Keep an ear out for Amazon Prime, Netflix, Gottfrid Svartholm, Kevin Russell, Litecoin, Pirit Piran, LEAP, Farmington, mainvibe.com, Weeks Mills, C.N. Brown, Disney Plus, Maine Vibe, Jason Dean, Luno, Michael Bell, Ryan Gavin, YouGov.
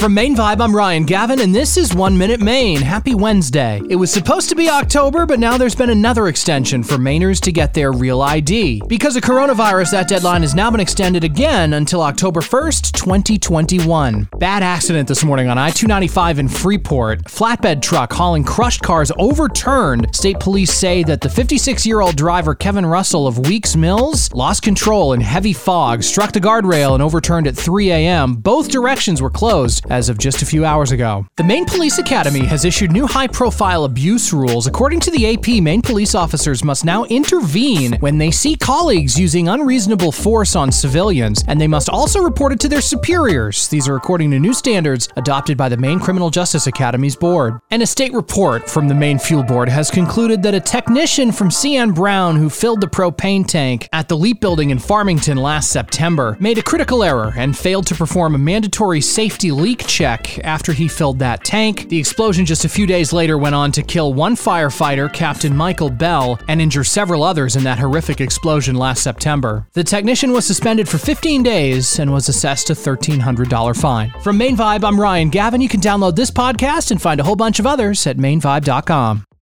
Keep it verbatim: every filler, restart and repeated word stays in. From Maine Vibe, I'm Ryan Gavin, and this is One Minute Maine. Happy Wednesday. It was supposed to be October, but now there's been another extension for Mainers to get their real I D. Because of coronavirus, that deadline has now been extended again until October first, twenty twenty-one. Bad accident this morning on I two ninety-five in Freeport. Flatbed truck hauling crushed cars overturned. State police say that the fifty-six-year-old driver Kevin Russell of Weeks Mills lost control in heavy fog, struck the guardrail, and overturned at three a.m. Both directions were closed as of just a few hours ago. The Maine Police Academy has issued new high-profile abuse rules. According to the A P, Maine police officers must now intervene when they see colleagues using unreasonable force on civilians, and they must also report it to their superiors. These are according to new standards adopted by the Maine Criminal Justice Academy's board. And a state report from the Maine Fuel Board has concluded that a technician from C N Brown who filled the propane tank at the LEAP building in Farmington last September made a critical error and failed to perform a mandatory safety leak check after he filled that tank. The explosion just a few days later went on to kill one firefighter, Captain Michael Bell, and injure several others in that horrific explosion last September. The technician was suspended for fifteen days and was assessed a one thousand three hundred dollars fine. From Maine Vibe, I'm Ryan Gavin. You can download this podcast and find a whole bunch of others at main vibe dot com.